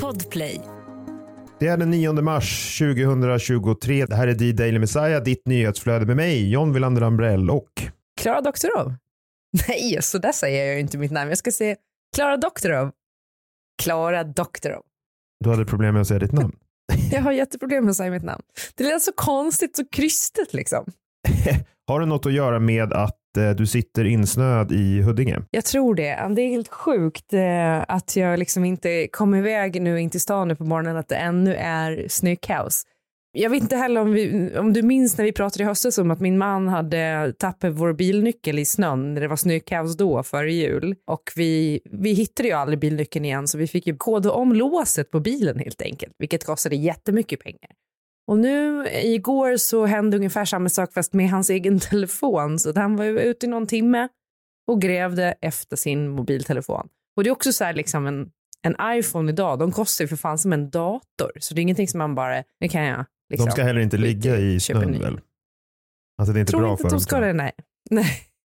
Podplay. Det är den 9 mars 2023. Det här är The Daily Messiah, ditt nyhetsflöde med mig, John Willander-Bröll och Klara Doktorov. Nej, så där säger jag ju inte mitt namn. Jag ska säga Klara Doktorov. Klara Doktorov. Du hade problem med att säga ditt namn. Jag har jätteproblem med att säga mitt namn. Det lät så konstigt, så krystet liksom. Har det något att göra med att du sitter insnöad i Huddinge? Jag tror det. Det är helt sjukt att jag liksom inte kom iväg nu in till stan nu på morgonen, att det ännu är snökaos. Jag vet inte heller om du minns när vi pratade i höstas om att min man hade tappat vår bilnyckel i snön när det var snökaos då före jul. Och vi hittade ju aldrig bilnyckeln igen, så vi fick ju koda om låset på bilen helt enkelt, vilket kostade jättemycket pengar. Och nu igår så hände ungefär samma sak fast med hans egen telefon, så att han var ute i någon timme och grävde efter sin mobiltelefon. Och det är också så här liksom en iPhone idag, de kostar ju för fan som en dator, så det är ingenting som man bara, nu kan jag liksom. De ska heller inte ligga i snön väl? Alltså det är inte bra för dem. Tror inte de ska det, nej.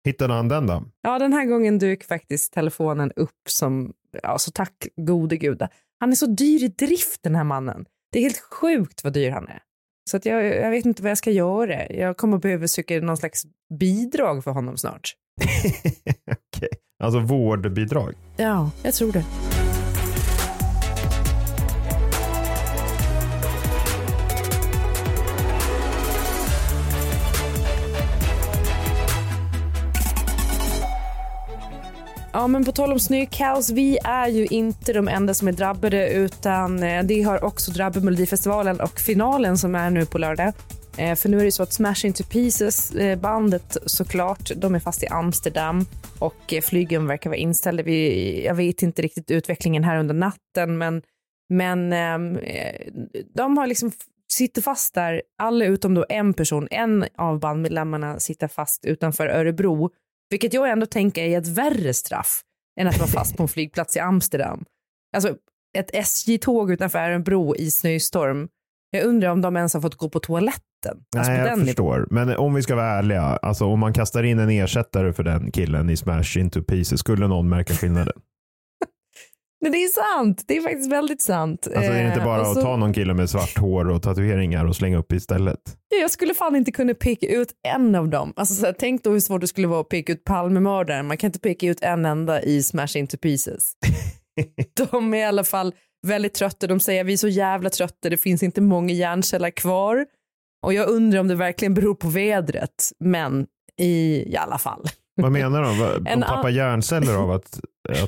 Hittade han den då? Ja, den här gången dök faktiskt telefonen upp som, ja, så tack gode guda. Han är så dyr i drift den här mannen. Det är helt sjukt vad dyr han är. Så att jag vet inte vad jag ska göra. Jag kommer behöva söka någon slags bidrag för honom snart. Okej. Alltså vårdbidrag? Ja, jag tror det. Ja, men på tal om snökaos, vi är ju inte de enda som är drabbade, utan det har också drabbat Melodifestivalen och finalen som är nu på lördag. För nu är det så att Smash into Pieces, bandet såklart, de är fast i Amsterdam och flygen verkar vara inställda. Jag vet inte riktigt utvecklingen här under natten, men de har liksom sitter fast där, alla utom då en person, en av bandmedlemmarna sitter fast utanför Örebro. Vilket jag ändå tänker är ett värre straff än att vara fast på en flygplats i Amsterdam. Alltså ett SJ-tåg utanför en bro i snöstorm. Jag undrar om de ens har fått gå på toaletten. Alltså, nej, på jag förstår. Men om vi ska vara ärliga, alltså, om man kastar in en ersättare för den killen i Smash into Pieces, skulle någon märka skillnaden? Men det är sant. Det är faktiskt väldigt sant. Alltså det är inte bara att ta någon kille med svart hår och tatueringar och slänga upp istället. Jag skulle fan inte kunna peka ut en av dem. Alltså så här, tänk då hur svårt det skulle vara att peka ut Palmemördaren. Man kan inte peka ut en enda i Smash into Pieces. De är i alla fall väldigt trötta. De säger vi är så jävla trötta. Det finns inte många hjärnceller kvar. Och jag undrar om det verkligen beror på vädret. Men i alla fall. Vad menar de? De tappar hjärnceller av att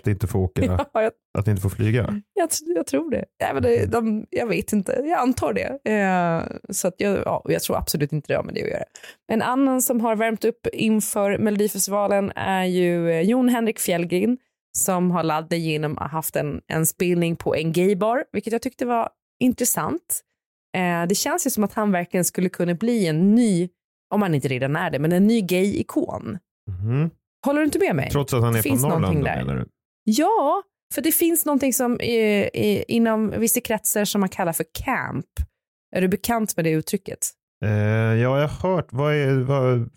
inte få åka, ja, att inte få flyga. Jag tror det. Jag vet inte. Jag antar det. Så att jag tror absolut inte det har med det att göra. En annan som har värmt upp inför Melodifestivalen är ju Jon Henrik Fjällgren, som har laddat genom att haft en spelning på en gaybar, vilket jag tyckte var intressant. Det känns ju som att han verkligen skulle kunna bli en ny, om han inte redan är det, men en ny gay-ikon. Mm. Håller du inte med mig? Trots att han är från Norrland där. Menar du? Ja, för det finns någonting som inom vissa kretsar som man kallar för camp. Är du bekant med det uttrycket? Ja, jag har hört. Vad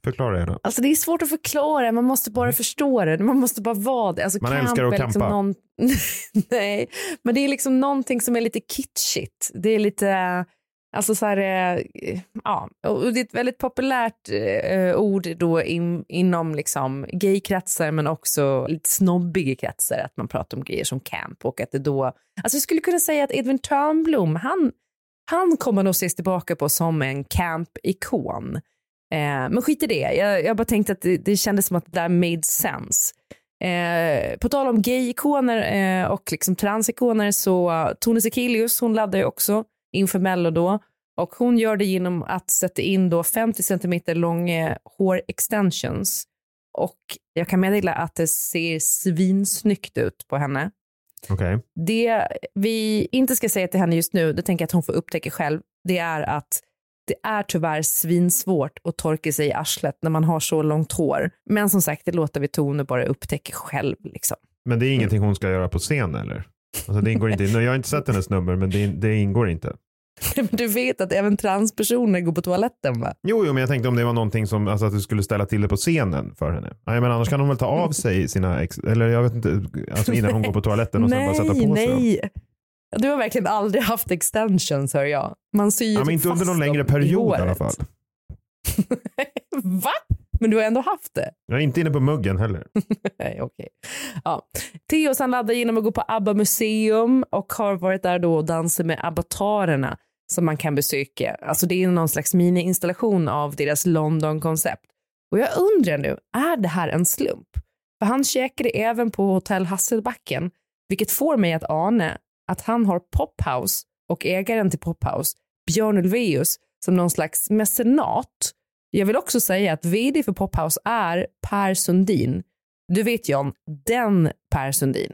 förklarar jag då? Alltså det är svårt att förklara. Man måste bara förstå det. Man måste bara vara det. Alltså, man älskar att campa. Liksom nej, men det är liksom någonting som är lite kitschigt. Det är lite... Alltså så här, ja, och det är ett väldigt populärt ord då inom liksom gaykretsar, men också lite snobbiga kretsar, att man pratar om grejer som camp och att det då, alltså jag skulle kunna säga att Edwin Törnblom, han kommer nog ses tillbaka på som en camp-ikon. Men skit i det, jag bara tänkte att det kändes som att det där made sense. På tal om gay-ikoner och liksom transikoner, så Tony Zekilius, hon laddar ju också inför Mello då, och hon gör det genom att sätta in då 50 cm långa hår-extensions, och jag kan meddela att det ser svinsnyggt ut på henne. Okay. Det vi inte ska säga till henne just nu, det tänker jag att hon får upptäcka själv, det är att det är tyvärr svinsvårt att torka sig i arslet när man har så långt hår, men som sagt, det låter vi Tone bara upptäcka själv liksom. Men det är ingenting hon ska göra på scen eller? Alltså det ingår inte. Jag har inte sett hennes nummer, men det ingår inte. Du vet att även transpersoner går på toaletten, va? Jo, men jag tänkte om det var någonting som, alltså, att du skulle ställa till det på scenen för henne. Nej, men annars kan hon väl ta av sig sina eller jag vet inte, alltså innan hon går på toaletten och sen bara sätta på sig. Nej. Du har verkligen aldrig haft extensions, hör jag. Man syr ju fast dem i håret. Ja, men inte under någon längre period i alla fall. Va? Men du har ändå haft det. Jag är inte inne på muggen heller. Nej, okej. Ja. Theos han laddar genom att gå på Abba-museum och har varit där då och dansar med abbatarerna som man kan besöka. Alltså det är någon slags mini-installation av deras London-koncept. Och jag undrar nu, är det här en slump? För han käkade även på Hotell Hasselbacken, vilket får mig att ana att han har Pop House och ägaren till Pop House, Björn Ulvaeus, som någon slags mecenat. Jag vill också säga att vd för Pop House är Per Sundin. Du vet, John, den Per Sundin.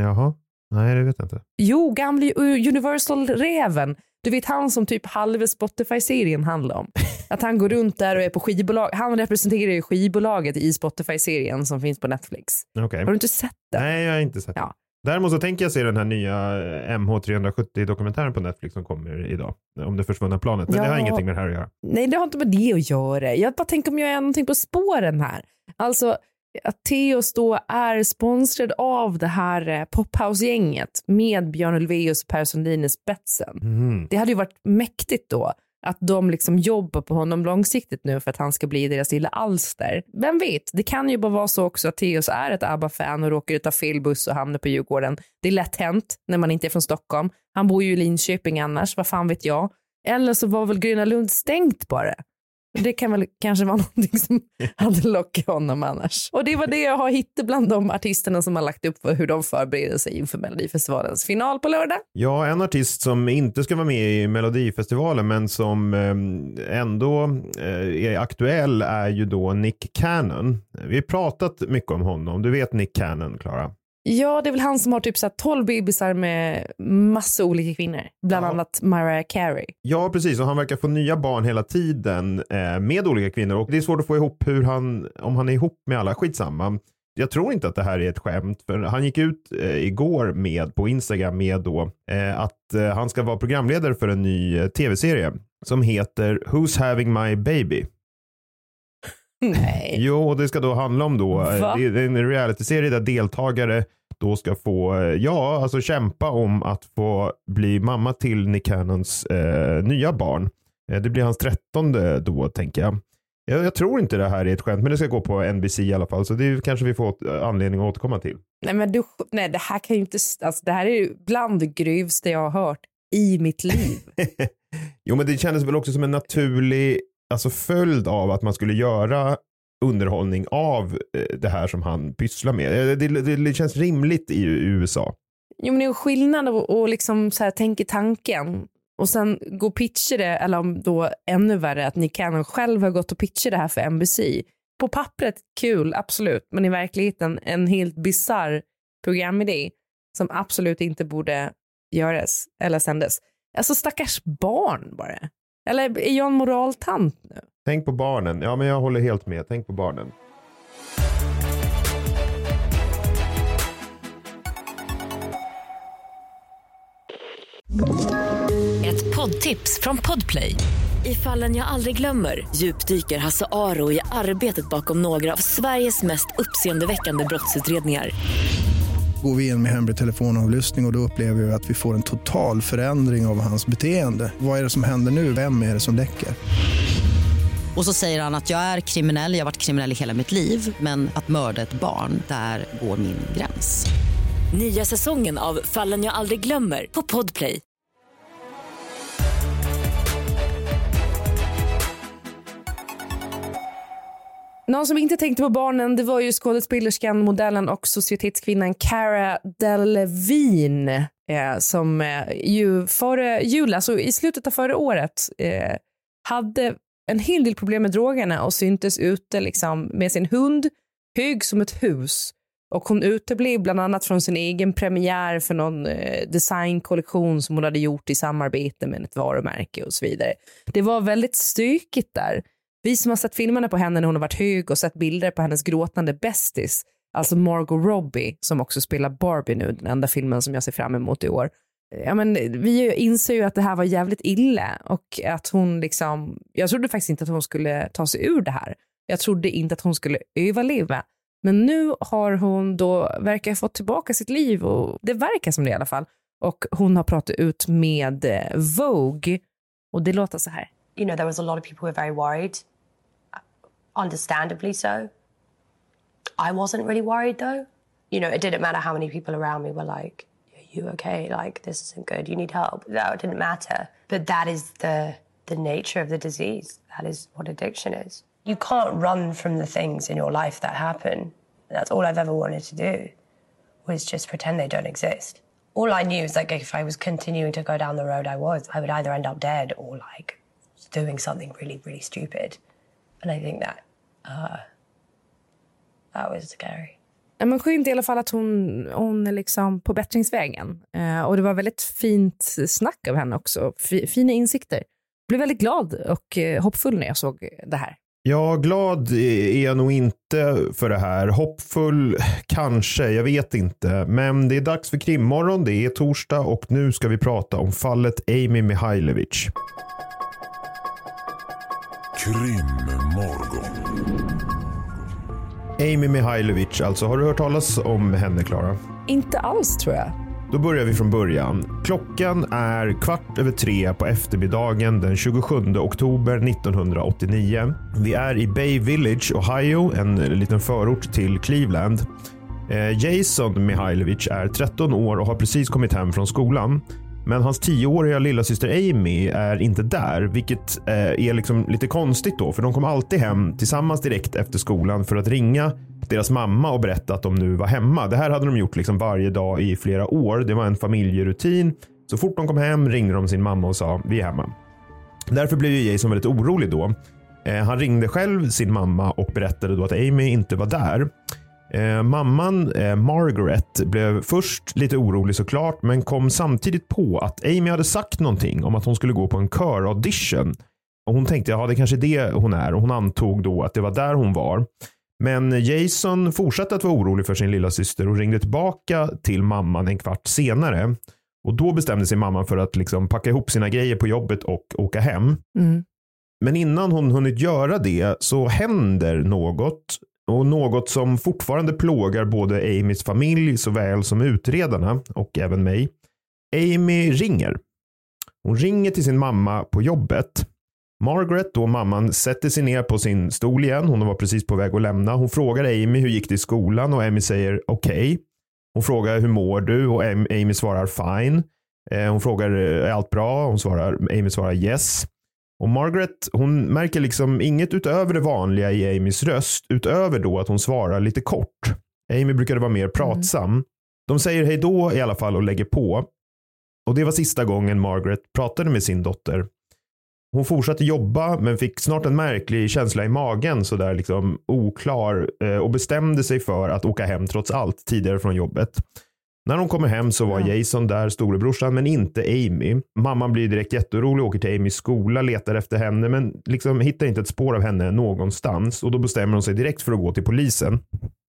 Jaha, nej det vet jag inte. Jo, gamle Universal-räven. Du vet, han som typ halva Spotify-serien handlar om. Att han går runt där och är på skivbolag. Han representerar ju skivbolaget i Spotify-serien som finns på Netflix. Okay. Har du inte sett den? Nej, jag har inte sett den. Ja. Däremot så tänker jag se den här nya MH370-dokumentären på Netflix som kommer idag. Om det försvunna planet. Men ja, det har ingenting med det här att göra. Nej, det har inte med det att göra. Jag bara tänker om jag är någonting på spåren här. Alltså, att Theos då är sponsrad av det här Pophouse-gänget med Björn Ulvaeus och Per Sundin i spetsen. Mm. Det hade ju varit mäktigt då att de liksom jobbar på honom långsiktigt nu för att han ska bli deras lilla alster. Vem vet, det kan ju bara vara så också att Theos är ett ABBA-fan och råkar ta fel buss och hamnar på Djurgården. Det är lätt hänt när man inte är från Stockholm. Han bor ju i Linköping annars, vad fan vet jag. Eller så var väl Gröna Lund stängt bara. Det kan väl kanske vara någonting som hade lockat honom annars. Och det var det jag har hittat bland de artisterna som har lagt upp för hur de förbereder sig inför Melodifestivalens final på lördag. Ja, en artist som inte ska vara med i Melodifestivalen men som ändå är aktuell är ju då Nick Cannon. Vi har pratat mycket om honom. Du vet Nick Cannon, Clara. Ja, det är väl han som har typ så här 12 bebisar med massa olika kvinnor. Bland annat Mariah Carey. Ja, precis. Och han verkar få nya barn hela tiden med olika kvinnor. Och det är svårt att få ihop hur han, om han är ihop med alla. Skitsamma. Jag tror inte att det här är ett skämt. För han gick ut igår med på Instagram med då att han ska vara programledare för en ny tv-serie som heter Who's Having My Baby? Nej. Jo, och det ska då handla om då en realityserie där deltagare då ska få, ja, alltså kämpa om att få bli mamma till Nick Cannons nya barn. Det blir hans 13:e då, tänker jag. Jag tror inte det här är ett skämt, men det ska gå på NBC i alla fall, så det kanske vi får anledning att återkomma till. Nej, men du, nej, det här kan ju inte, alltså det här är ju bland det grövsta jag har hört i mitt liv. Jo, men det kändes väl också som en naturlig, alltså följd av att man skulle göra underhållning av det här som han pysslar med. Det känns rimligt i USA. Jo, men det är en skillnad och liksom så här tänka tanken och sen gå och pitcha det, eller om då ännu värre att Nick Cannon själv har gått och pitcha det här för NBC. På pappret kul, absolut, men i verkligheten en helt bizarr programidé som absolut inte borde göras eller sändas. Alltså stackars barn bara. Eller är jag en moraltant nu? Tänk på barnen. Ja, men jag håller helt med. Tänk på barnen. Ett poddtips från Podplay. I Fallen jag aldrig glömmer djupdyker Hasse Aro i arbetet bakom några av Sveriges mest uppseendeväckande brottsutredningar. Går vi in med hemlig telefonavlyssning och då upplever vi att vi får en total förändring av hans beteende. Vad är det som händer nu? Vem är det som läcker? Och så säger han att jag är kriminell, jag har varit kriminell i hela mitt liv. Men att mörda ett barn, där går min gräns. Nya säsongen av Fallen jag aldrig glömmer på Podplay. Någon som inte tänkte på barnen, det var ju skådespelerskan, modellen och societetskvinnan Cara Delevingne som ju före jul, alltså i slutet av förra året, hade en hel del problem med drogerna och syntes ute liksom med sin hund, hög som ett hus. Och hon uteblev bland annat från sin egen premiär för någon designkollektion som hon hade gjort i samarbete med ett varumärke och så vidare. Det var väldigt stökigt där. Vi som har sett filmerna på henne när hon har varit hög och sett bilder på hennes gråtande bästis, alltså Margot Robbie som också spelar Barbie nu, den enda filmen som jag ser fram emot i år, ja, men vi inser ju att det här var jävligt illa och att hon liksom, jag trodde faktiskt inte att hon skulle ta sig ur det här. Jag trodde inte att hon skulle överleva. Men nu har hon då, verkar ha fått tillbaka sitt liv, och det verkar som det i alla fall. Och hon har pratat ut med Vogue och det låter så här. You know, there was a lot of people who were very worried. Understandably so. I wasn't really worried though. You know, it didn't matter how many people around me were like, are you okay? Like, this isn't good. You need help. That didn't matter. But that is the nature of the disease. That is what addiction is. You can't run from the things in your life that happen. That's all I've ever wanted to do, was just pretend they don't exist. All I knew is that if I was continuing to go down the road I would either end up dead or like doing something really, really stupid. And I think that that was scary. Men skönt i alla fall att hon är liksom på bättringsvägen. Och det var väldigt fint snack av henne också. Fina insikter. Blev väldigt glad och hoppfull när jag såg det här. Ja, glad är jag nog inte för det här. Hoppfull kanske, jag vet inte. Men det är dags för krimmorgon, det är torsdag och nu ska vi prata om fallet Amy Mihaljevic. Krimmorgon. Amy Mihaljevic, alltså. Har du hört talas om henne, Klara? Inte alls, tror jag. Då börjar vi från början. Klockan är 2:15 på eftermiddagen den 27 oktober 1989. Vi är i Bay Village, Ohio, en liten förort till Cleveland. Jason Mihaljevic är 13 år och har precis kommit hem från skolan. Men hans 10-åriga lilla syster Amy är inte där, vilket är liksom lite konstigt då, för de kom alltid hem tillsammans direkt efter skolan för att ringa deras mamma och berätta att de nu var hemma. Det här hade de gjort liksom varje dag i flera år. Det var en familjerutin. Så fort de kom hem ringde de sin mamma och sa vi är hemma. Därför blev ju Jason väldigt orolig då. Han ringde själv sin mamma och berättade då att Amy inte var där. Mamman Margaret blev först lite orolig såklart, men kom samtidigt på att Amy hade sagt någonting om att hon skulle gå på en köraudition. Och hon tänkte, ja det kanske är det hon är, och hon antog då att det var där hon var. Men Jason fortsatte att vara orolig för sin lilla syster och ringde tillbaka till mamman en kvart senare. Och då bestämde sig mamman för att liksom packa ihop sina grejer på jobbet och åka hem. Mm. Men innan hon hunnit göra det så händer något. Och något som fortfarande plågar både Amys familj såväl som utredarna och även mig. Amy ringer. Hon ringer till sin mamma på jobbet. Margaret, då mamman, sätter sig ner på sin stol igen. Hon var precis på väg att lämna. Hon frågar Amy hur gick det i skolan och Amy säger okej. Hon frågar hur mår du och Amy svarar fine. Hon frågar är allt bra? Amy svarar yes. Och Margaret, hon märker liksom inget utöver det vanliga i Amys röst, utöver då att hon svarar lite kort. Amy brukade vara mer pratsam. Mm. De säger hej då i alla fall och lägger på. Och det var sista gången Margaret pratade med sin dotter. Hon fortsatte jobba men fick snart en märklig känsla i magen, så där liksom oklar, och bestämde sig för att åka hem trots allt tidigare från jobbet. När de kommer hem så var Jason där, storebrorsan, men inte Amy. Mamman blir direkt jätteorolig, åker till Amys skola, letar efter henne men liksom hittar inte ett spår av henne någonstans. Och då bestämmer de sig direkt för att gå till polisen.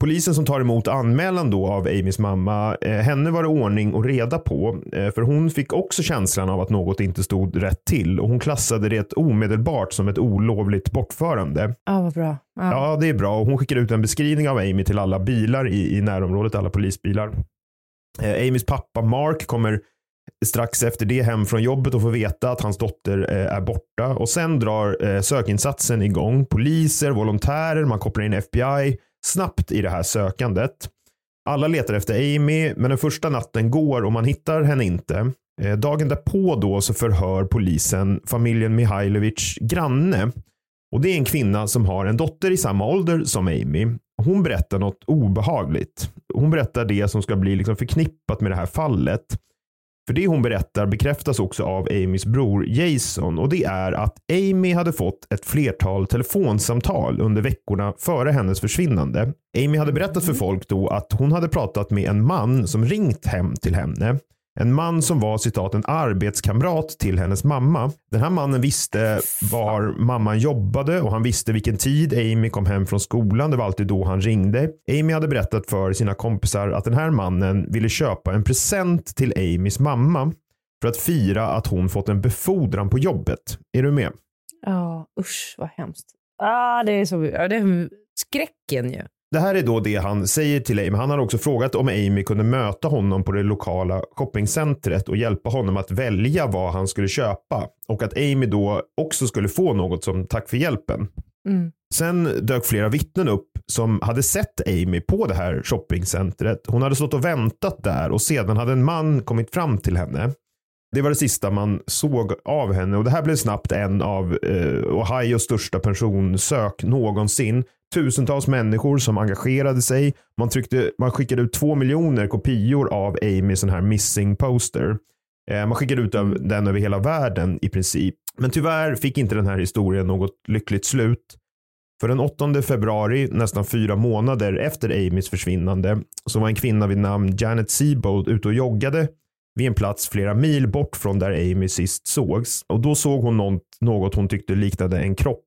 Polisen som tar emot anmälan då av Amys mamma, henne var det ordning och reda på. För hon fick också känslan av att något inte stod rätt till. Och hon klassade det omedelbart som ett olovligt bortförande. Ja, vad bra. Ja, ja det är bra. Och hon skickade ut en beskrivning av Amy till alla bilar i närområdet, alla polisbilar. Amys pappa Mark kommer strax efter det hem från jobbet och får veta att hans dotter är borta. Och sen drar sökinsatsen igång. Poliser, volontärer, man kopplar in FBI snabbt i det här sökandet. Alla letar efter Amy men den första natten går och man hittar henne inte. Dagen därpå då så förhör polisen familjen Mihaljevic granne. Och det är en kvinna som har en dotter i samma ålder som Amy. Hon berättar något obehagligt. Hon berättar det som ska bli liksom förknippat med det här fallet. För det hon berättar bekräftas också av Amys bror Jason. Och det är att Amy hade fått ett flertal telefonsamtal under veckorna före hennes försvinnande. Amy hade berättat för folk då att hon hade pratat med en man som ringt hem till henne. En man som var, citat, en arbetskamrat till hennes mamma. Den här mannen visste var mamman jobbade och han visste vilken tid Amy kom hem från skolan. Det var alltid då han ringde. Amy hade berättat för sina kompisar att den här mannen ville köpa en present till Amys mamma. för att fira att hon fått en befordran på jobbet. Är du med? Ja, usch vad hemskt. Det är så, det är skräcken ju. Det här är då det han säger till Amy. Han har också frågat om Amy kunde möta honom på det lokala shoppingcentret och hjälpa honom att välja vad han skulle köpa. Och att Amy då också skulle få något som tack för hjälpen. Mm. Sen dök flera vittnen upp som hade sett Amy på det här shoppingcentret. Hon hade stått och väntat där och sedan hade en man kommit fram till henne. Det var det sista man såg av henne och det här blev snabbt en av Ohios största personsök någonsin. Tusentals människor som engagerade sig. Man skickade ut 2 miljoner kopior av Amys sån här missing poster. Man skickade ut den över hela världen i princip. Men tyvärr fick inte den här historien något lyckligt slut. För den 8 februari, nästan 4 månader efter Amys försvinnande, så var en kvinna vid namn Janet Seabold ute och joggade vid en plats flera mil bort från där Amy sist sågs. Och då såg hon något hon tyckte liknade en kropp.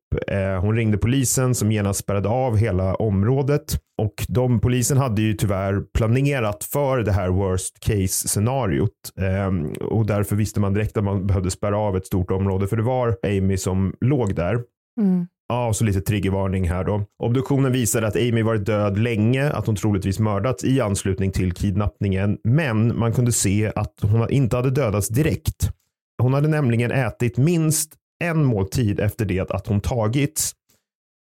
Hon ringde polisen som genast spärrade av hela området. Och polisen hade ju tyvärr planerat för det här worst case-scenariot. Och därför visste man direkt att man behövde spärra av ett stort område. För det var Amy som låg där. Mm. Ja, så lite triggervarning här då. Obduktionen visade att Amy varit död länge, att hon troligtvis mördats i anslutning till kidnappningen. Men man kunde se att hon inte hade dödats direkt. Hon hade nämligen ätit minst en måltid efter det att hon tagits.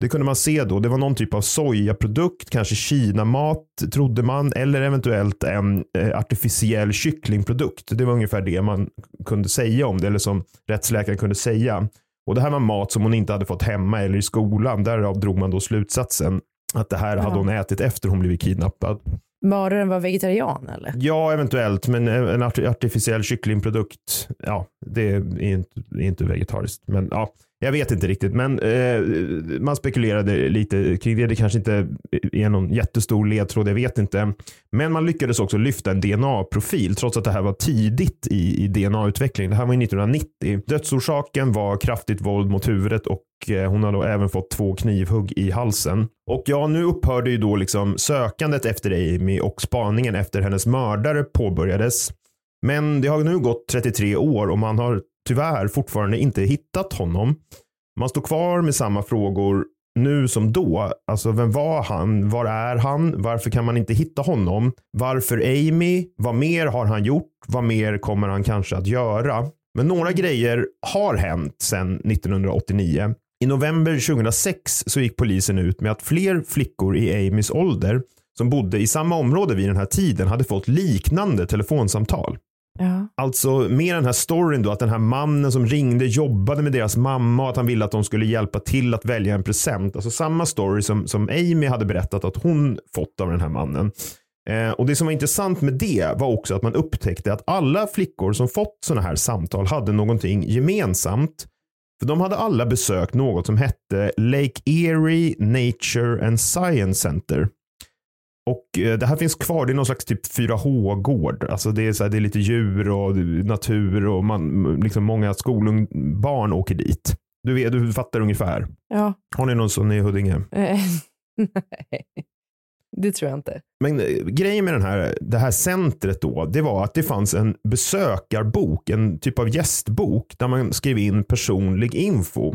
Det kunde man se då. Det var någon typ av sojaprodukt, kanske kinamat trodde man. Eller eventuellt en artificiell kycklingprodukt. Det var ungefär det man kunde säga om det, eller som rättsläkaren kunde säga. Och det här var mat som hon inte hade fått hemma eller i skolan. Därav drog man då slutsatsen att det här hade hon ätit efter hon blivit kidnappad. Mördaren var vegetarian eller? Ja, eventuellt. Men en artificiell kycklingprodukt, ja, det är inte vegetariskt. Men ja, jag vet inte riktigt. Men man spekulerade lite kring det. Det kanske inte är någon jättestor ledtråd, jag vet inte. Men man lyckades också lyfta en DNA-profil trots att det här var tidigt i DNA-utvecklingen. Det här var 1990. Dödsorsaken var kraftigt våld mot huvudet och hon har då även fått 2 knivhugg i halsen. Och ja, nu upphörde ju då liksom sökandet efter Amy och spaningen efter hennes mördare påbörjades. Men det har nu gått 33 år och man har tyvärr fortfarande inte hittat honom. Man står kvar med samma frågor nu som då. Alltså, vem var han? Var är han? Varför kan man inte hitta honom? Varför Amy? Vad mer har han gjort? Vad mer kommer han kanske att göra? Men några grejer har hänt sedan 1989. I november 2006 så gick polisen ut med att fler flickor i Amys ålder som bodde i samma område vid den här tiden hade fått liknande telefonsamtal. Ja. Alltså med den här storyn då, att den här mannen som ringde jobbade med deras mamma och att han ville att de skulle hjälpa till att välja en present. Alltså samma story som Amy hade berättat att hon fått av den här mannen. Och det som var intressant med det var också att man upptäckte att alla flickor som fått såna här samtal hade någonting gemensamt. För de hade alla besökt något som hette Lake Erie Nature and Science Center. Och det här finns kvar, det är någon slags typ 4H-gård. Alltså det är, så här, det är lite djur och natur och man, liksom många skolbarn åker dit. Du fattar ungefär. Ja. Har ni någon sån i Huddinge? Nej, det tror jag inte. Men grejen med det här centret då, det var att det fanns en besökarbok, en typ av gästbok där man skrev in personlig info.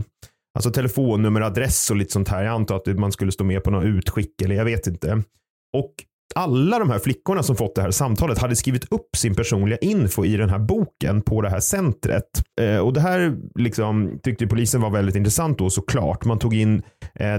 Alltså telefonnummer, adress och lite sånt här. Jag antar att man skulle stå med på något utskick eller jag vet inte. Och alla de här flickorna som fått det här samtalet hade skrivit upp sin personliga info i den här boken på det här centret. Och det här liksom, tyckte polisen var väldigt intressant då såklart. Man tog in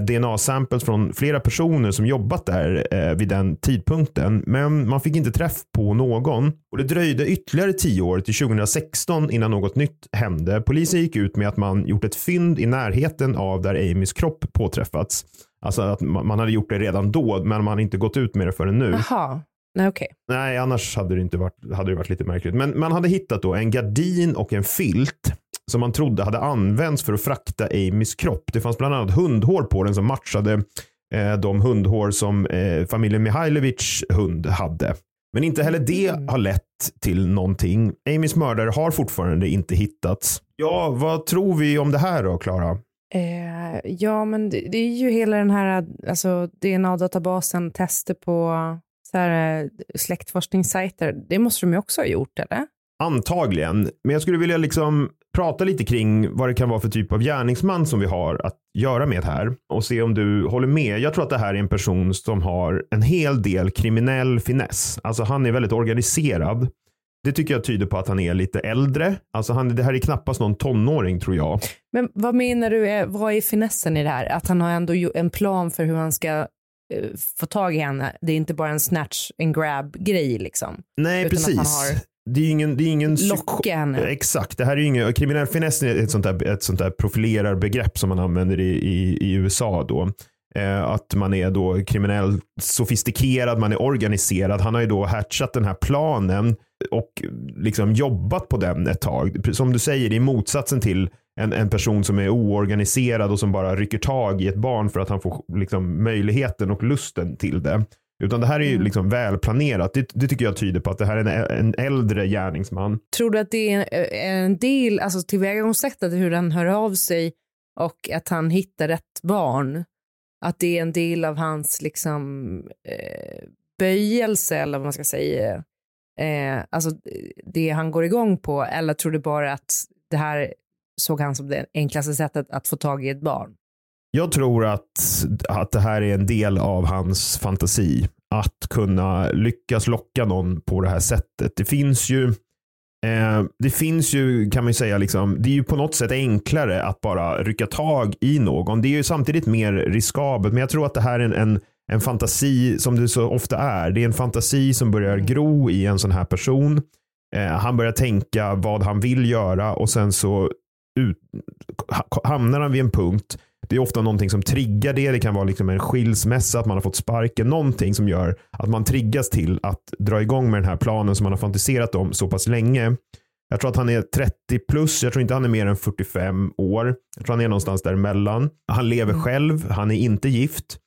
DNA-samples från flera personer som jobbat där vid den tidpunkten. Men man fick inte träff på någon. Och det dröjde ytterligare 10 år till 2016 innan något nytt hände. Polisen gick ut med att man gjort ett fynd i närheten av där Amys kropp påträffats. Alltså att man hade gjort det redan då, men man hade inte gått ut med det förrän nu. Jaha, nej okej. Okay. Nej, annars hade det varit lite märkligt. Men man hade hittat då en gardin och en filt som man trodde hade använts för att frakta Amys kropp. Det fanns bland annat hundhår på den som matchade de hundhår som familjen Mihaljevics hund hade. Men inte heller det har lett till någonting. Amys mördare har fortfarande inte hittats. Ja, vad tror vi om det här då, Klara? Ja, men det är ju hela den här alltså, DNA-databasen, tester på så här, släktforskningssajter. Det måste de ju också ha gjort, eller? Antagligen, men jag skulle vilja liksom prata lite kring vad det kan vara för typ av gärningsman som vi har att göra med här och se om du håller med. Jag tror att det här är en person som har en hel del kriminell finess. Alltså han är väldigt organiserad. Det tycker jag tyder på att han är lite äldre. Alltså det här är knappast någon tonåring, tror jag. Men vad menar du, vad är finessen i det här? Att han har ändå en plan för hur han ska få tag i henne. Det är inte bara en snatch and grab-grej liksom. Nej, utan precis. Att han har... Det är ingen exakt. Det här är ju ingen kriminell finess, är ett sånt där profilerar begrepp som man använder i USA då. Att man är då kriminell sofistikerad, man är organiserad. Han har ju då hatchat den här planen och liksom jobbat på den ett tag. Som du säger, det är motsatsen till en person som är oorganiserad och som bara rycker tag i ett barn för att han får liksom möjligheten och lusten till det. Utan det här är ju liksom välplanerat. Det tycker jag tyder på att det här är en äldre gärningsman. Tror du att det är en del, alltså tillvägagångssättet hur han hör av sig och att han hittar rätt barn, att det är en del av hans liksom böjelse eller vad man ska säga, alltså det han går igång på, eller tror du bara att det här såg han som det enklaste sättet att få tag i ett barn? Jag tror att det här är en del av hans fantasi. Att kunna lyckas locka någon på det här sättet. Det finns ju kan man ju säga liksom, det är ju på något sätt enklare att bara rycka tag i någon. Det är ju samtidigt mer riskabelt. Men jag tror att det här är en fantasi som det så ofta är. Det är en fantasi som börjar gro i en sån här person. Han börjar tänka vad han vill göra och sen så hamnar han vid en punkt. Det är ofta någonting som triggar det. Det kan vara liksom en skilsmässa, att man har fått sparken. Någonting som gör att man triggas till att dra igång med den här planen som man har fantiserat om så pass länge. Jag tror att han är 30 plus. Jag tror inte han är mer än 45 år. Jag tror han är någonstans däremellan. Han lever själv. Han är inte gift.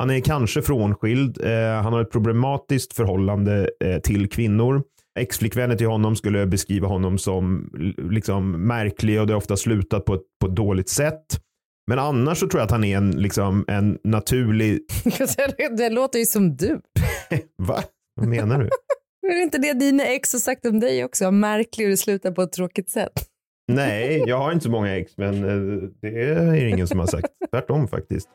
Han är kanske frånskild. Han har ett problematiskt förhållande till kvinnor. Ex-flickvännen till honom skulle beskriva honom som liksom märklig och det har ofta slutat på ett dåligt sätt. Men annars så tror jag att han är en naturlig... Det låter ju som du. Va? Vad menar du? Är det inte det dina ex har sagt om dig också? Märklig och det slutar på ett tråkigt sätt. Nej, jag har inte så många ex, men det är ingen som har sagt. Tvärtom faktiskt.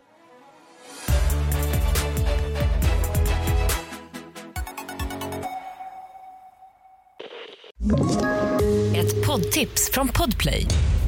Ett poddtips från Podplay.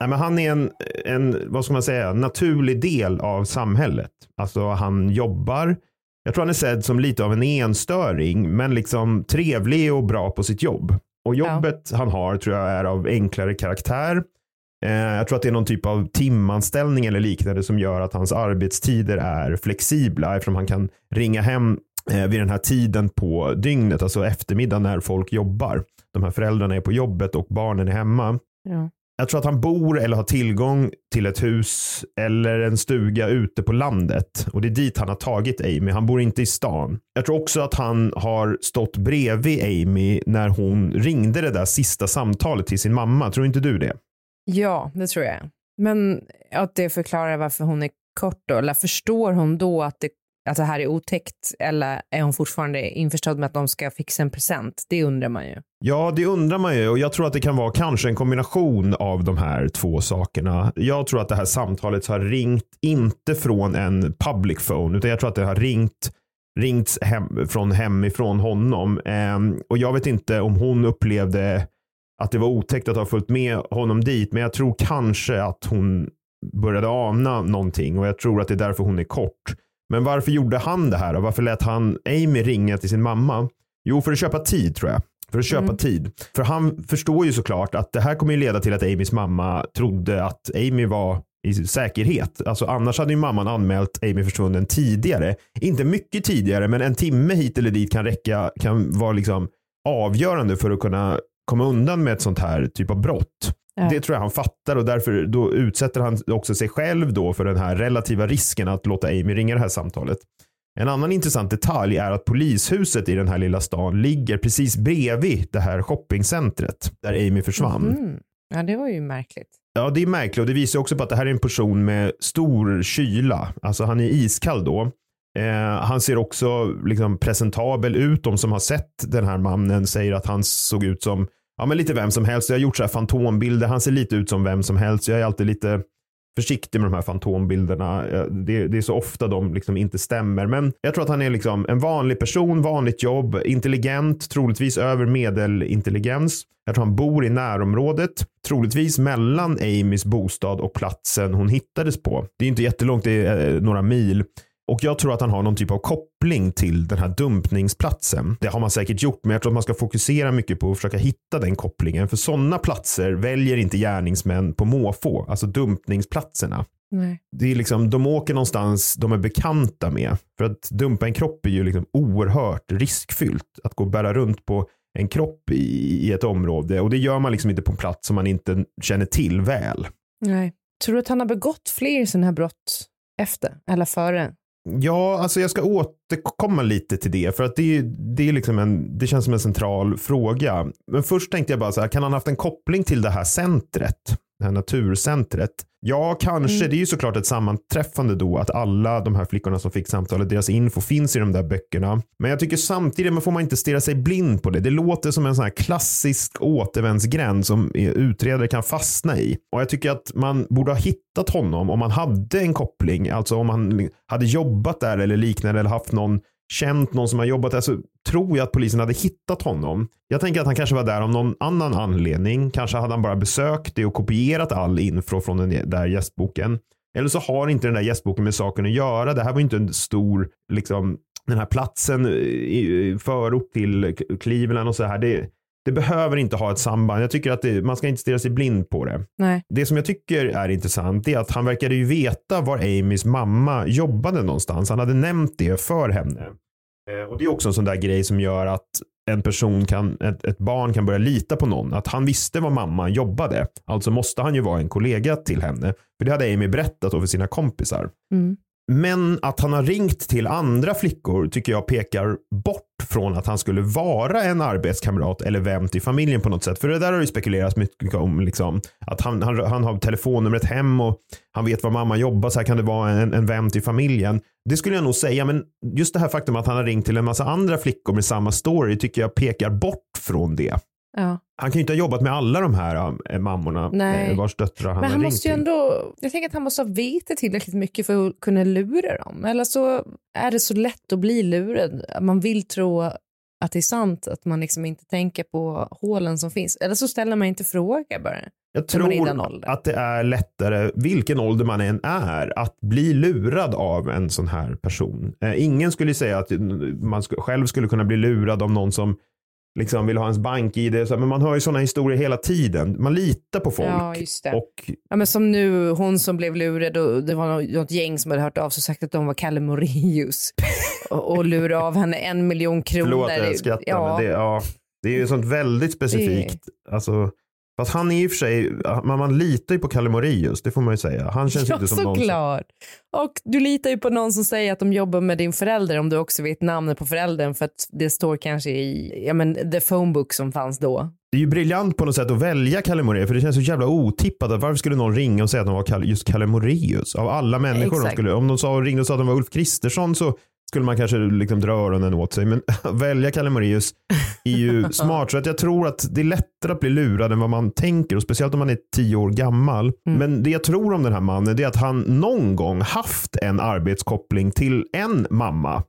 Nej, men han är en, vad ska man säga, naturlig del av samhället. Alltså han jobbar. Jag tror han är sedd som lite av en enstöring, men liksom trevlig och bra på sitt jobb. Och jobbet han har tror jag är av enklare karaktär. Jag tror att det är någon typ av timanställning eller liknande som gör att hans arbetstider är flexibla, eftersom han kan ringa hem vid den här tiden på dygnet, alltså eftermiddag när folk jobbar. De här föräldrarna är på jobbet och barnen är hemma. Ja. Jag tror att han bor eller har tillgång till ett hus eller en stuga ute på landet. Och det är dit han har tagit Amy. Han bor inte i stan. Jag tror också att han har stått bredvid Amy när hon ringde det där sista samtalet till sin mamma. Tror inte du det? Ja, det tror jag. Men att det förklarar varför hon är kort då. Eller förstår hon då att det här är otäckt, eller är hon fortfarande införstådd med att de ska fixa en present? Det undrar man ju. Ja, det undrar man ju, och jag tror att det kan vara kanske en kombination av de här två sakerna. Jag tror att det här samtalet har ringt inte från en public phone, utan jag tror att det har ringt från hemifrån honom. Och jag vet inte om hon upplevde att det var otäckt att ha följt med honom dit, men jag tror kanske att hon började ana någonting, och jag tror att det är därför hon är kort. Men varför gjorde han det här och varför lät han Amy ringa till sin mamma? Jo, för att köpa tid, tror jag. För att köpa tid. För han förstår ju såklart att det här kommer ju leda till att Amys mamma trodde att Amy var i säkerhet. Alltså annars hade ju mamman anmält Amy försvunnen tidigare. Inte mycket tidigare, men en timme hit eller dit kan räcka, kan vara liksom avgörande för att kunna komma undan med ett sånt här typ av brott. Ja. Det tror jag han fattar, och därför då utsätter han också sig själv då för den här relativa risken att låta Amy ringa det här samtalet. En annan intressant detalj är att polishuset i den här lilla stan ligger precis bredvid det här shoppingcentret där Amy försvann. Mm. Ja, det var ju märkligt. Ja, det är märkligt, och det visar också på att det här är en person med stor kyla. Alltså han är iskall då. Han ser också liksom presentabel ut. De som har sett den här mannen säger att han såg ut som ja, men lite vem som helst. Jag har gjort så här fantombilder. Han ser lite ut som vem som helst. Jag är alltid lite försiktig med de här fantombilderna. Det är så ofta de liksom inte stämmer. Men jag tror att han är liksom en vanlig person, vanligt jobb, intelligent, troligtvis över medelintelligens. Jag tror han bor i närområdet, troligtvis mellan Amys bostad och platsen hon hittades på. Det är inte jättelångt, det är några mil. Och jag tror att han har någon typ av koppling till den här dumpningsplatsen. Det har man säkert gjort, men jag tror att man ska fokusera mycket på att försöka hitta den kopplingen. För sådana platser väljer inte gärningsmän på måfå, alltså dumpningsplatserna. Nej. Det är liksom, de åker någonstans de är bekanta med. För att dumpa en kropp är ju liksom oerhört riskfyllt. Att gå och bära runt på en kropp i ett område. Och det gör man liksom inte på en plats som man inte känner till väl. Nej. Tror du att han har begått fler sådana här brott efter eller före? Ja, alltså jag ska återkomma lite till det, för att det är liksom det känns som en central fråga. Men först tänkte jag bara så här, kan han haft en koppling till det här centret, det här naturcentret? Ja, kanske. Det är ju såklart ett sammanträffande då att alla de här flickorna som fick samtalet, deras info finns i de där böckerna. Men jag tycker samtidigt man får man inte stirra sig blind på det. Det låter som en sån här klassisk återvändsgränd som utredare kan fastna i. Och jag tycker att man borde ha hittat honom om man hade en koppling. Alltså om han hade jobbat där eller liknande, eller haft någon, känt någon som har jobbat där, så tror jag att polisen hade hittat honom. Jag tänker att han kanske var där av någon annan anledning. Kanske hade han bara besökt det och kopierat all info från den där gästboken. Eller så har inte den där gästboken med saken att göra. Det här var inte en stor, liksom, den här platsen förort till Cleveland och så här. Det behöver inte ha ett samband. Jag tycker att man ska inte stirra sig blind på det. Nej. Det som jag tycker är intressant är att han verkade ju veta var Amys mamma jobbade någonstans. Han hade nämnt det för henne. Och det är också en sån där grej som gör att en person ett barn kan börja lita på någon. Att han visste var mamma jobbade. Alltså måste han ju vara en kollega till henne. För det hade Amy berättat för sina kompisar. Mm. Men att han har ringt till andra flickor tycker jag pekar bort från att han skulle vara en arbetskamrat eller vän till familjen på något sätt. För det där har ju spekulerats mycket om, liksom, att han har telefonnumret hem och han vet var mamma jobbar, så här kan det vara en vän till familjen. Det skulle jag nog säga, men just det här faktum att han har ringt till en massa andra flickor med samma story tycker jag pekar bort från det. Ja. Han kan ju inte ha jobbat med alla de här mammorna. Nej. Vars döttrar han har ringt till. Men han måste ju ändå, jag tänker att han måste ha vetat tillräckligt mycket för att kunna lura dem. Eller så är det så lätt att bli lurad. Man vill tro att det är sant, att man liksom inte tänker på hålen som finns. Eller så ställer man inte fråga bara. Jag tror att det är lättare, vilken ålder man än är, att bli lurad av en sån här person. Ingen skulle säga att man själv skulle kunna bli lurad av någon som liksom vill ha ens bank-ID. Men man hör ju sådana historier hela tiden. Man litar på folk. Ja, just det. Och ja, men som nu, hon som blev lurad. Och det var något gäng som hade hört av sig och sagt att de var Kalle Morius. och lurade av henne 1 miljon kronor. Förlåt att jag skrattar, ja. Men det är ju sånt väldigt specifikt. Alltså, fast han är i och för sig, man litar ju på Kalle Morius, det får man ju säga. Han känns inte som någon som... Och du litar ju på någon som säger att de jobbar med din förälder om du också vet namnet på föräldern, för att det står kanske i the phonebook som fanns då. Det är ju briljant på något sätt att välja Kalle Morius, för det känns så jävla otippat att varför skulle någon ringa och säga att de var just Kalle Morius av alla människor. Om de ringde och sa att de var Ulf Kristersson så skulle man kanske liksom dra öronen åt sig. Men välja Kalle Morius är ju smart. Så att jag tror att det är lättare att bli lurad än vad man tänker. Och speciellt om man är 10 år gammal. Mm. Men det jag tror om den här mannen är att han någon gång haft en arbetskoppling till en mamma.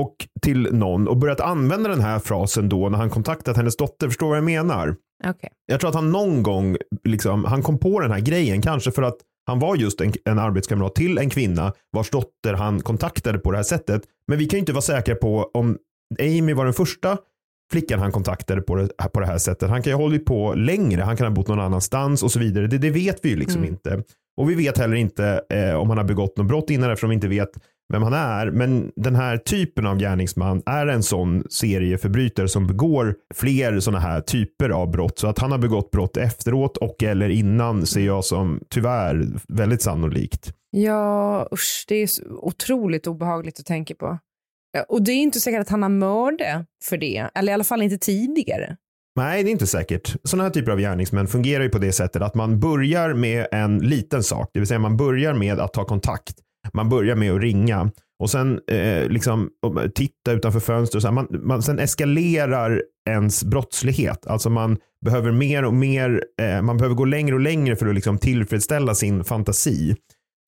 Och till någon. Och börjat använda den här frasen då när han kontaktat hennes dotter. Förstår vad jag menar? Okay. Jag tror att han någon gång liksom, han kom på den här grejen. Kanske för att han var just en arbetskamrat till en kvinna vars dotter han kontaktade på det här sättet. Men vi kan ju inte vara säkra på om Amy var den första flickan han kontaktade på det här sättet. Han kan ju hålla på längre, han kan ha bott någon annanstans och så vidare. Det vet vi ju liksom inte. Och vi vet heller inte om han har begått något brott innan, eftersom vi inte vet vem han är. Men den här typen av gärningsman är en sån serieförbrytare som begår fler såna här typer av brott. Så att han har begått brott efteråt och eller innan ser jag som tyvärr väldigt sannolikt. Ja, usch, det är otroligt obehagligt att tänka på. Och det är inte säkert att han har mördat för det. Eller i alla fall inte tidigare. Nej, det är inte säkert. Sådana här typer av gärningsmän fungerar ju på det sättet att man börjar med en liten sak. Det vill säga man börjar med att ta kontakt. Man börjar med att ringa. Och sen liksom titta utanför fönster. Och så här. Man sen eskalerar ens brottslighet. Alltså man behöver mer och mer. Man behöver gå längre och längre för att liksom tillfredsställa sin fantasi.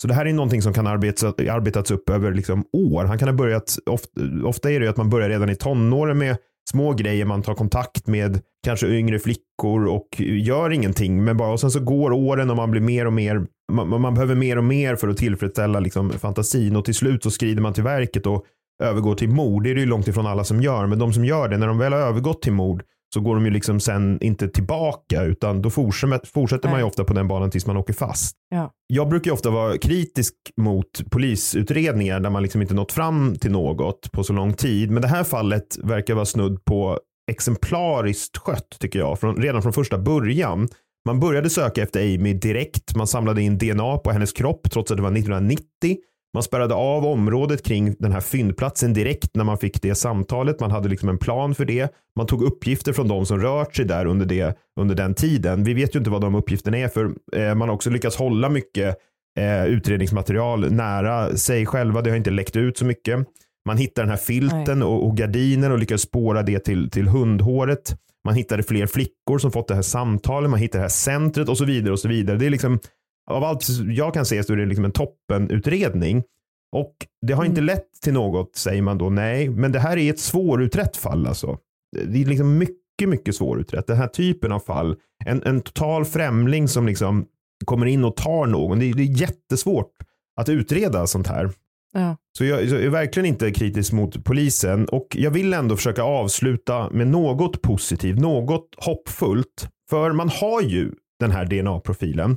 Så det här är någonting som kan arbetats upp över liksom år. Han kan ha börjat, ofta är det ju att man börjar redan i tonåren med små grejer. Man tar kontakt med kanske yngre flickor och gör ingenting. Men bara, och sen så går åren och man blir mer och mer. Man behöver mer och mer för att tillfredsställa liksom fantasin. Och till slut så skrider man till verket och övergår till mord. Det är ju långt ifrån alla som gör. Men de som gör det, när de väl har övergått till mord, så går de ju liksom sen inte tillbaka, utan då fortsätter man ju ofta på den banan tills man åker fast. Ja. Jag brukar ju ofta vara kritisk mot polisutredningar där man liksom inte nått fram till något på så lång tid. Men det här fallet verkar vara snudd på exemplariskt skött, tycker jag, redan från första början. Man började söka efter Amy direkt. Man samlade in DNA på hennes kropp trots att det var 1990. Man spärrade av området kring den här fyndplatsen direkt när man fick det samtalet. Man hade liksom en plan för det. Man tog uppgifter från de som rört sig där under den tiden. Vi vet ju inte vad de uppgifterna är, för man har också lyckats hålla mycket utredningsmaterial nära sig själva. Det har inte läckt ut så mycket. Man hittar den här filten och gardinen och lyckas spåra det till hundhåret. Man hittade fler flickor som fått det här samtalet. Man hittar det här centret och så vidare och så vidare. Det är liksom... Av allt jag kan se så är det liksom en toppenutredning. Och det har inte lett till något, säger man då. Nej, men det här är ett svårutrett fall alltså. Det är liksom mycket, mycket svårutrett. Den här typen av fall. En total främling som liksom kommer in och tar någon. Det är jättesvårt att utreda sånt här. Ja. Så jag är verkligen inte kritisk mot polisen. Och jag vill ändå försöka avsluta med något positivt. Något hoppfullt. För man har ju den här DNA-profilen.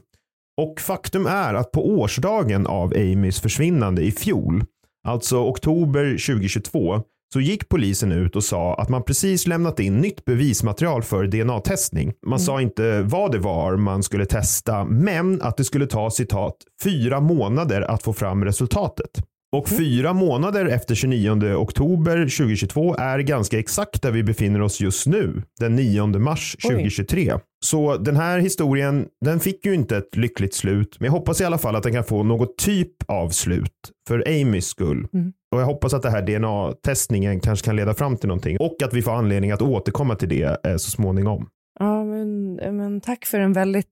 Och faktum är att på årsdagen av Amys försvinnande i fjol, alltså oktober 2022, så gick polisen ut och sa att man precis lämnat in nytt bevismaterial för DNA-testning. Man sa inte vad det var man skulle testa, men att det skulle ta, citat, 4 månader att få fram resultatet. Och 4 månader efter 29 oktober 2022 är ganska exakt där vi befinner oss just nu, den 9 mars 2023. Oj. Så den här historien, den fick ju inte ett lyckligt slut, men jag hoppas i alla fall att den kan få något typ av slut för Amys skull. Mm. Och jag hoppas att det här DNA-testningen kanske kan leda fram till någonting och att vi får anledning att återkomma till det så småningom. Ja, men tack för en väldigt...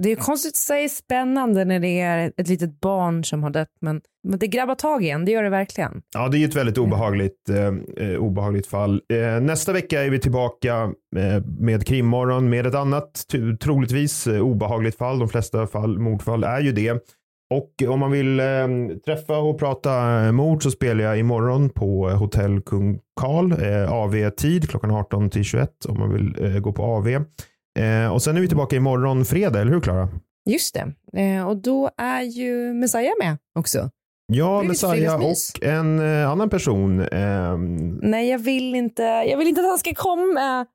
Det är konstigt att säga spännande när det är ett litet barn som har dött, men det grabbar tag igen, det gör det verkligen. Ja, det är ju ett väldigt obehagligt fall. Nästa vecka är vi tillbaka med Krimmorgon med ett annat troligtvis obehagligt fall. De flesta fall, mordfall är ju det. Och om man vill träffa och prata mord så spelar jag imorgon på Hotell Kung Karl. AV-tid klockan 18-21 om man vill gå på AV. Och sen är vi tillbaka imorgon fredag, eller hur Klara? Just det, och då är ju Messiah med också. Ja, Messiah och en annan person. Nej, jag vill inte att han ska komma.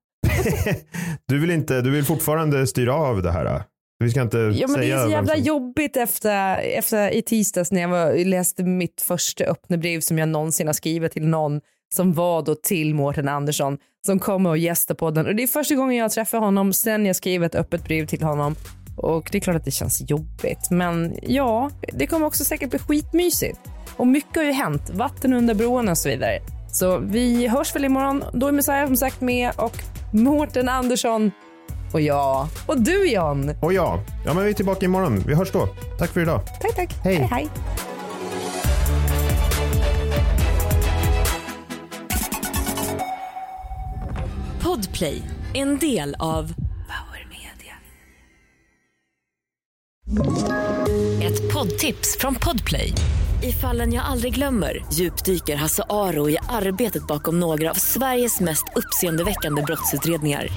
Du vill fortfarande styra av det här. Vi ska inte säga. Ja, men det är så jävla jobbigt efter i tisdags när jag läste mitt första öppna brev som jag någonsin har skrivit till någon. Som var då till Mårten Andersson som kommer och gästar podden. Och det är första gången jag träffar honom sen jag skrev ett öppet brev till honom. Och det är klart att det känns jobbigt. Men ja, det kommer också säkert bli skitmysigt. Och mycket har ju hänt. Vatten under broarna och så vidare. Så vi hörs väl imorgon. Då är Messiah som sagt med och Mårten Andersson och jag. Och du Jan. Och jag. Ja, men vi är tillbaka imorgon. Vi hörs då. Tack för idag. Tack. Hej. Podplay, en del av Power Media. Ett poddtips från Podplay. I Fallen jag aldrig glömmer djupdyker Hasse Aro i arbetet bakom några av Sveriges mest uppseendeväckande brottsutredningar.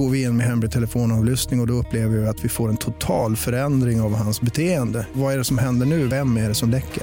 går vi in med hemlig telefonavlyssning och då upplever vi att vi får en total förändring av hans beteende. Vad är det som händer nu? Vem är det som läcker?